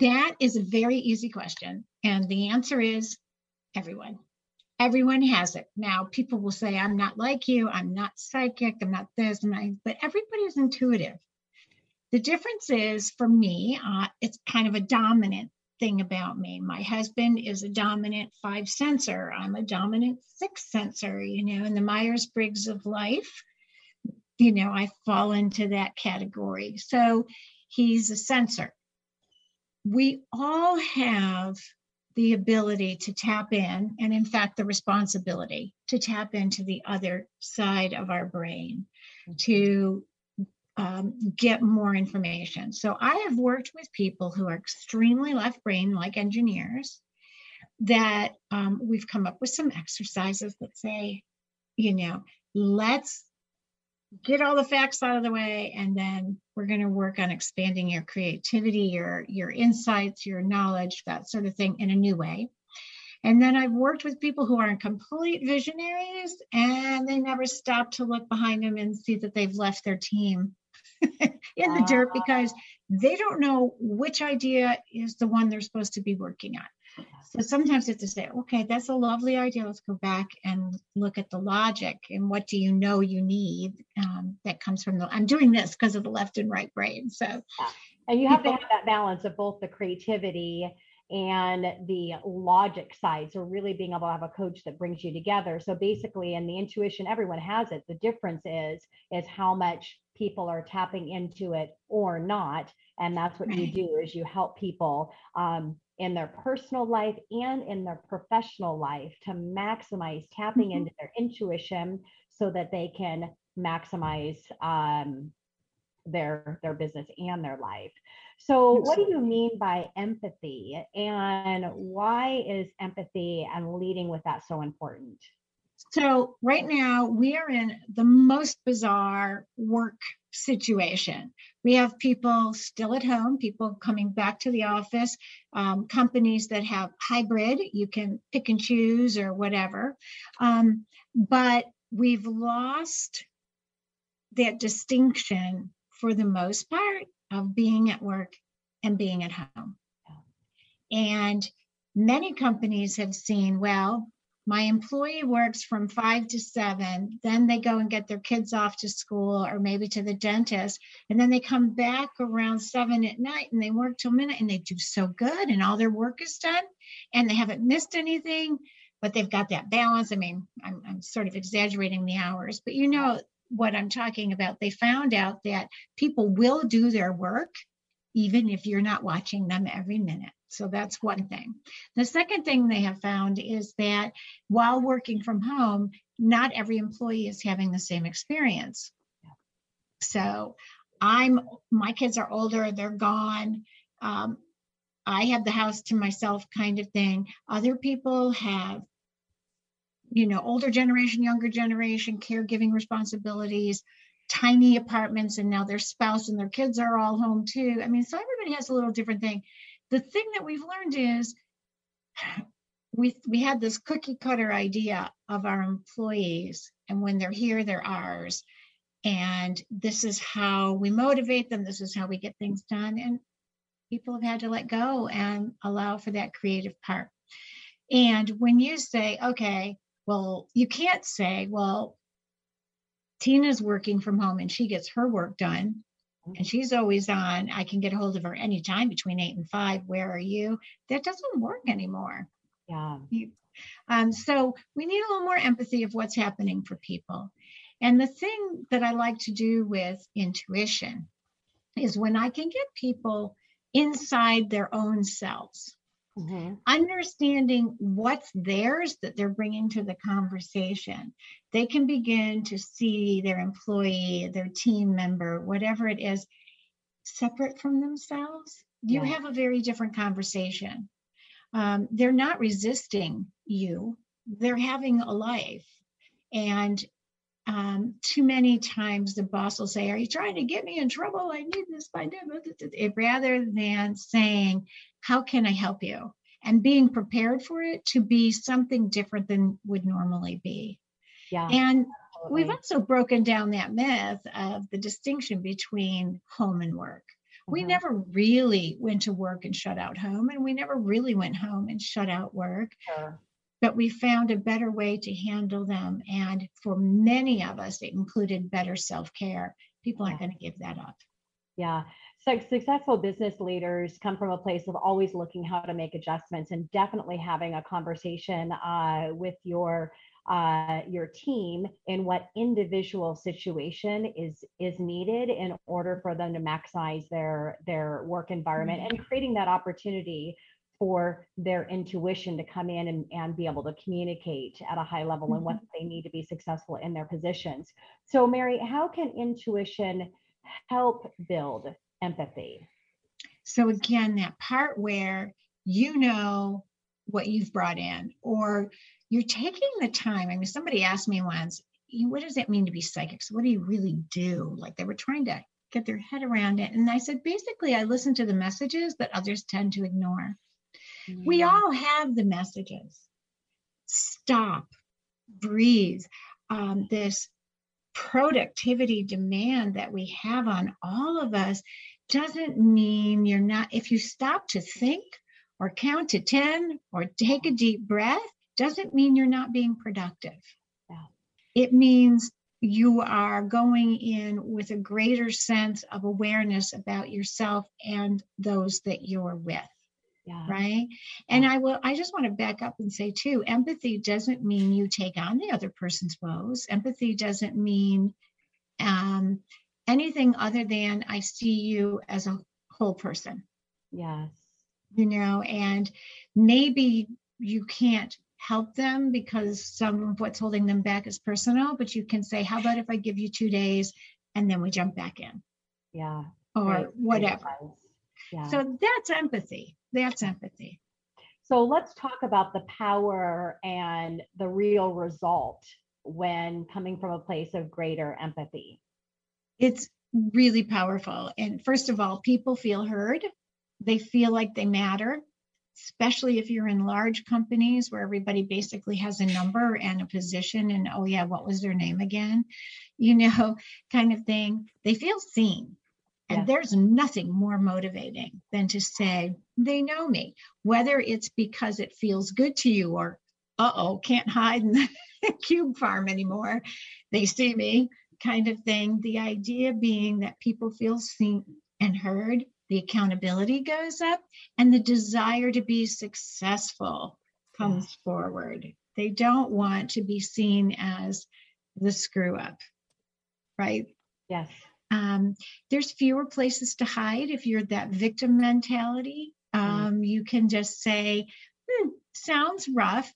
That is a very easy question. And the answer is everyone. Everyone has it. Now, people will say, I'm not like you, I'm not psychic, I'm not this, I'm not, but everybody is intuitive. The difference is, for me, uh, it's kind of a dominant thing about me. My husband is a dominant five sensor. I'm a dominant six sensor, you know, in the Myers-Briggs of life, you know, I fall into that category. So he's a sensor. We all have the ability to tap in, and in fact, the responsibility to tap into the other side of our brain to um, get more information. So I have worked with people who are extremely left brain, like engineers, that um, we've come up with some exercises that say, you know, let's get all the facts out of the way, and then we're going to work on expanding your creativity, your, your insights, your knowledge, that sort of thing, in a new way. And then I've worked with people who are complete visionaries, and they never stop to look behind them and see that they've left their team in the dirt because they don't know which idea is the one they're supposed to be working on. So sometimes you have to say, okay, that's a lovely idea. Let's go back and look at the logic and what do you know you need um, that comes from the, I'm doing this because of the left and right brain. So, yeah. And you have people, to have that balance of both the creativity and the logic side. So really being able to have a coach that brings you together. So basically in the intuition, everyone has it. The difference is, is how much people are tapping into it or not. And that's what right. you do is you help people, um, in their personal life and in their professional life to maximize tapping mm-hmm. into their intuition so that they can maximize um, their, their business and their life. So what do you mean by empathy, and why is empathy and leading with that so important? So right now we are in the most bizarre work situation. We have people still at home, people coming back to the office, um, companies that have hybrid, you can pick and choose or whatever. Um, but we've lost that distinction for the most part of being at work and being at home. And many companies have seen, well, my employee works from five to seven, then they go and get their kids off to school or maybe to the dentist, and then they come back around seven at night and they work till midnight and they do so good and all their work is done and they haven't missed anything, but they've got that balance. I mean, I'm, I'm sort of exaggerating the hours, but you know what I'm talking about. They found out that people will do their work even if you're not watching them every minute. So that's one thing. The second thing they have found is that while working from home, not every employee is having the same experience. So I'm, my kids are older, they're gone. Um, I have the house to myself kind of thing. Other people have, you know, older generation, younger generation, caregiving responsibilities, tiny apartments, and now their spouse and their kids are all home too. I mean, so everybody has a little different thing. The thing that we've learned is we we had this cookie cutter idea of our employees, and when they're here, they're ours. And this is how we motivate them. This is how we get things done. And people have had to let go and allow for that creative part. And when you say, okay, well, you can't say, well, Tina's working from home and she gets her work done, and she's always on. I can get a hold of her anytime between eight and five. Where are you? That doesn't work anymore. Yeah. Um, so we need a little more empathy of what's happening for people. And the thing that I like to do with intuition is when I can get people inside their own selves, mm-hmm. understanding what's theirs that they're bringing to the conversation, they can begin to see their employee, their team member, whatever it is, separate from themselves. You yeah. have a very different conversation. Um, they're not resisting you. They're having a life. And um, too many times the boss will say, are you trying to get me in trouble? I need this by now. Rather than saying, how can I help you? And being prepared for it to be something different than would normally be. Yeah, and absolutely. We've also broken down that myth of the distinction between home and work. Mm-hmm. We never really went to work and shut out home, and we never really went home and shut out work. Sure. But we found a better way to handle them. And for many of us, it included better self-care. People aren't yeah. going to give that up. Yeah. So successful business leaders come from a place of always looking how to make adjustments, and definitely having a conversation uh, with your Uh, your team and what individual situation is is needed in order for them to maximize their their work environment, and creating that opportunity for their intuition to come in and, and be able to communicate at a high level and what they need to be successful in their positions. So Mary, how can intuition help build empathy? So again, that part where you know what you've brought in, or you're taking the time. I mean, somebody asked me once, what does it mean to be psychic? So what do you really do? Like, they were trying to get their head around it. And I said, basically, I listen to the messages that others tend to ignore. Mm-hmm. We all have the messages. Stop, breathe. Um, this productivity demand that we have on all of us doesn't mean you're not, if you stop to think or count to ten or take a deep breath, doesn't mean you're not being productive. Yeah. It means you are going in with a greater sense of awareness about yourself and those that you're with, yeah. right? And yeah. I will. I just want to back up and say too, empathy doesn't mean you take on the other person's woes. Empathy doesn't mean um, anything other than I see you as a whole person. Yes. You know, and maybe you can't help them because some of what's holding them back is personal, but you can say, how about if I give you two days and then we jump back in? yeah, or great, whatever. Great yeah. So that's empathy. That's empathy. So let's talk about the power and the real result when coming from a place of greater empathy. It's really powerful. And first of all, people feel heard. They feel like they matter, especially if you're in large companies where everybody basically has a number and a position and, oh yeah, what was their name again? You know, kind of thing. They feel seen. And yeah. there's nothing more motivating than to say, they know me, whether it's because it feels good to you or, uh-oh, can't hide in the cube farm anymore. They see me kind of thing. The idea being that people feel seen and heard, the accountability goes up, and the desire to be successful comes yeah. forward. They don't want to be seen as the screw up, right? Yes. Um, there's fewer places to hide if you're that victim mentality. Um, mm. You can just say, hmm, sounds rough.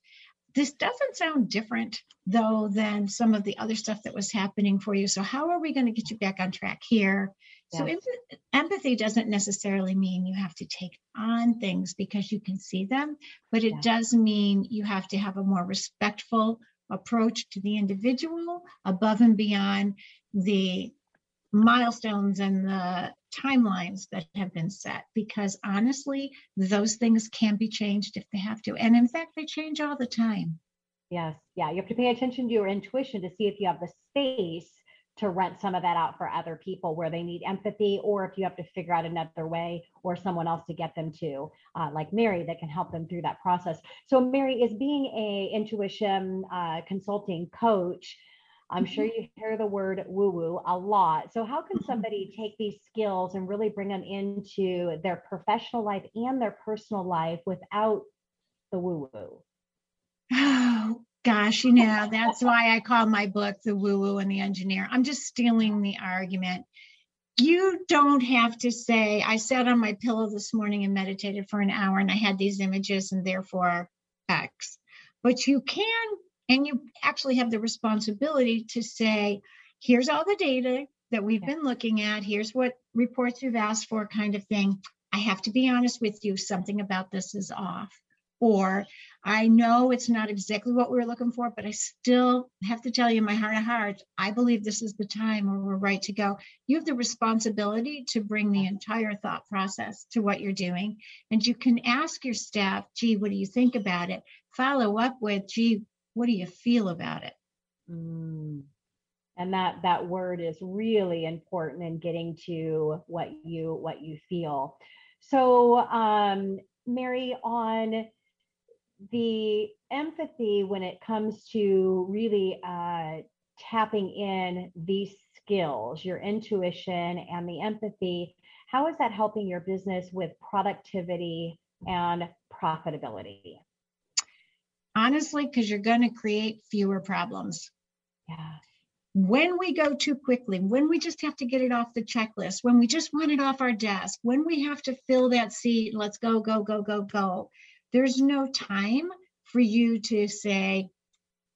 This doesn't sound different, though, than some of the other stuff that was happening for you. So how are we going to get you back on track here? Yeah. So if, empathy doesn't necessarily mean you have to take on things because you can see them, but it yeah. does mean you have to have a more respectful approach to the individual above and beyond the milestones and the timelines that have been set, because honestly, those things can be changed if they have to. And in fact, they change all the time. Yes. Yeah. You have to pay attention to your intuition to see if you have the space to rent some of that out for other people where they need empathy, or if you have to figure out another way or someone else to get them to, uh, like Mary, that can help them through that process. So Mary, is being a intuition uh, consulting coach, I'm sure you hear the word woo-woo a lot. So how can somebody take these skills and really bring them into their professional life and their personal life without the woo-woo? Oh, gosh, you know, that's why I call my book The Woo-Woo and the Engineer. I'm just stealing the argument. You don't have to say, I sat on my pillow this morning and meditated for an hour and I had these images and therefore X. But you can. And you actually have the responsibility to say, here's all the data that we've yeah. been looking at. Here's what reports you've asked for, kind of thing. I have to be honest with you. Something about this is off. Or I know it's not exactly what we were looking for, but I still have to tell you in my heart of hearts, I believe this is the time where we're right to go. You have the responsibility to bring the entire thought process to what you're doing. And you can ask your staff, gee, what do you think about it? Follow up with, gee, what do you feel about it? Mm. And that that word is really important in getting to what you what you feel. So, um, Mary, on the empathy, when it comes to really uh, tapping in these skills, your intuition and the empathy, how is that helping your business with productivity and profitability? Honestly, because you're going to create fewer problems. Yeah. When we go too quickly, when we just have to get it off the checklist, when we just want it off our desk, when we have to fill that seat, let's go, go, go, go, go. There's no time for you to say,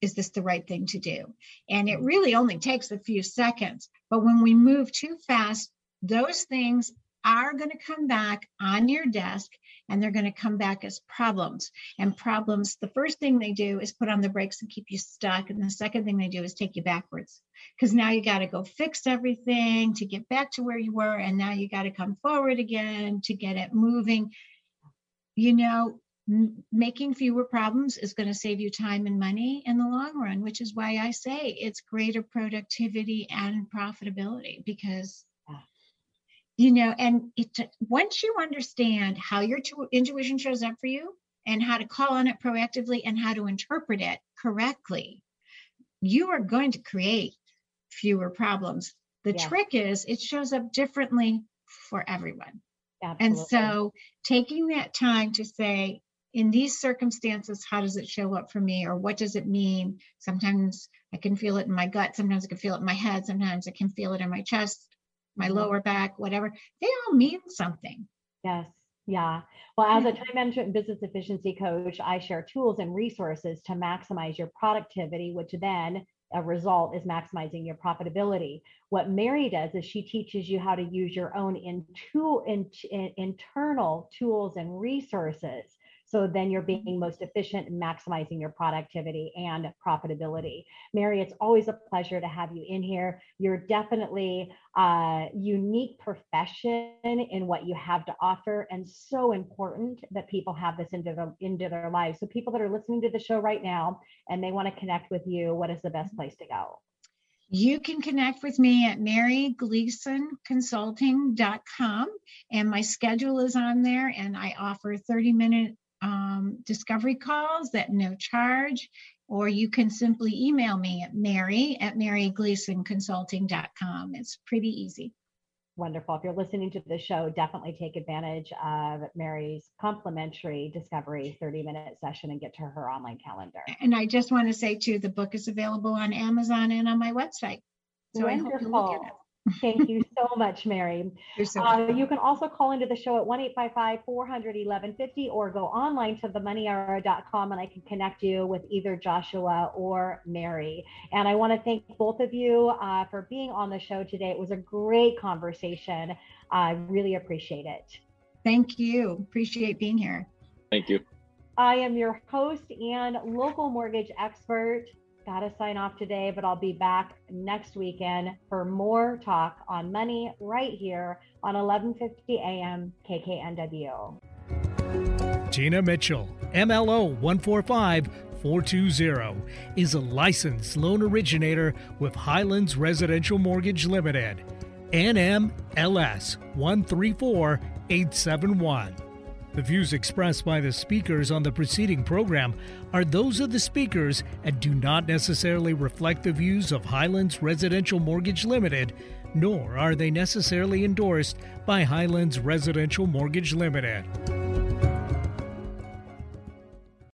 is this the right thing to do? And it really only takes a few seconds. But when we move too fast, those things are going to come back on your desk, and they're going to come back as problems. And problems, the first thing they do is put on the brakes and keep you stuck. And the second thing they do is take you backwards, because now you got to go fix everything to get back to where you were. And now you got to come forward again to get it moving. You know, m- making fewer problems is going to save you time and money in the long run, which is why I say it's greater productivity and profitability, because you know, and it, once you understand how your tu- intuition shows up for you and how to call on it proactively and how to interpret it correctly, you are going to create fewer problems. The yeah. trick is it shows up differently for everyone. Absolutely. And so taking that time to say, in these circumstances, how does it show up for me? Or what does it mean? Sometimes I can feel it in my gut. Sometimes I can feel it in my head. Sometimes I can feel it in my chest, my lower back, whatever. They all mean something. Yes. Yeah. Well, as a time management and business efficiency coach, I share tools and resources to maximize your productivity, which then a result is maximizing your profitability. What Mary does is she teaches you how to use your own into, in, in, internal tools and resources. So then you're being most efficient and maximizing your productivity and profitability. Mary, it's always a pleasure to have you in here. You're definitely a unique profession in what you have to offer, and so important that people have this into, the, into their lives. So people that are listening to the show right now and they want to connect with you, what is the best place to go? You can connect with me at mary gleason consulting dot com, and my schedule is on there, and I offer thirty minute um, discovery calls at no charge, or you can simply email me at mary at mary gleason consulting dot com. It's pretty easy. Wonderful. If you're listening to the show, definitely take advantage of Mary's complimentary discovery thirty minute session and get to her online calendar. And I just want to say too, the book is available on Amazon and on my website. So wonderful. I hope you look at it. Thank you so much, Mary. So uh, you can also call into the show at one eight five five, four one one, one oh five oh or go online to the money hour dot com, and I can connect you with either Joshua or Mary. And I want to thank both of you uh, for being on the show today. It was a great conversation. I really appreciate it. Thank you. Appreciate being here. Thank you. I am your host and local mortgage expert. Gotta sign off today, but I'll be back next weekend for more talk on money right here on eleven fifty A M K K N W. Tina Mitchell, M L O one four five four two zero, is a licensed loan originator with Highlands Residential Mortgage Limited, N M L S one three four eight seven one. The views expressed by the speakers on the preceding program are those of the speakers and do not necessarily reflect the views of Highlands Residential Mortgage Limited, nor are they necessarily endorsed by Highlands Residential Mortgage Limited.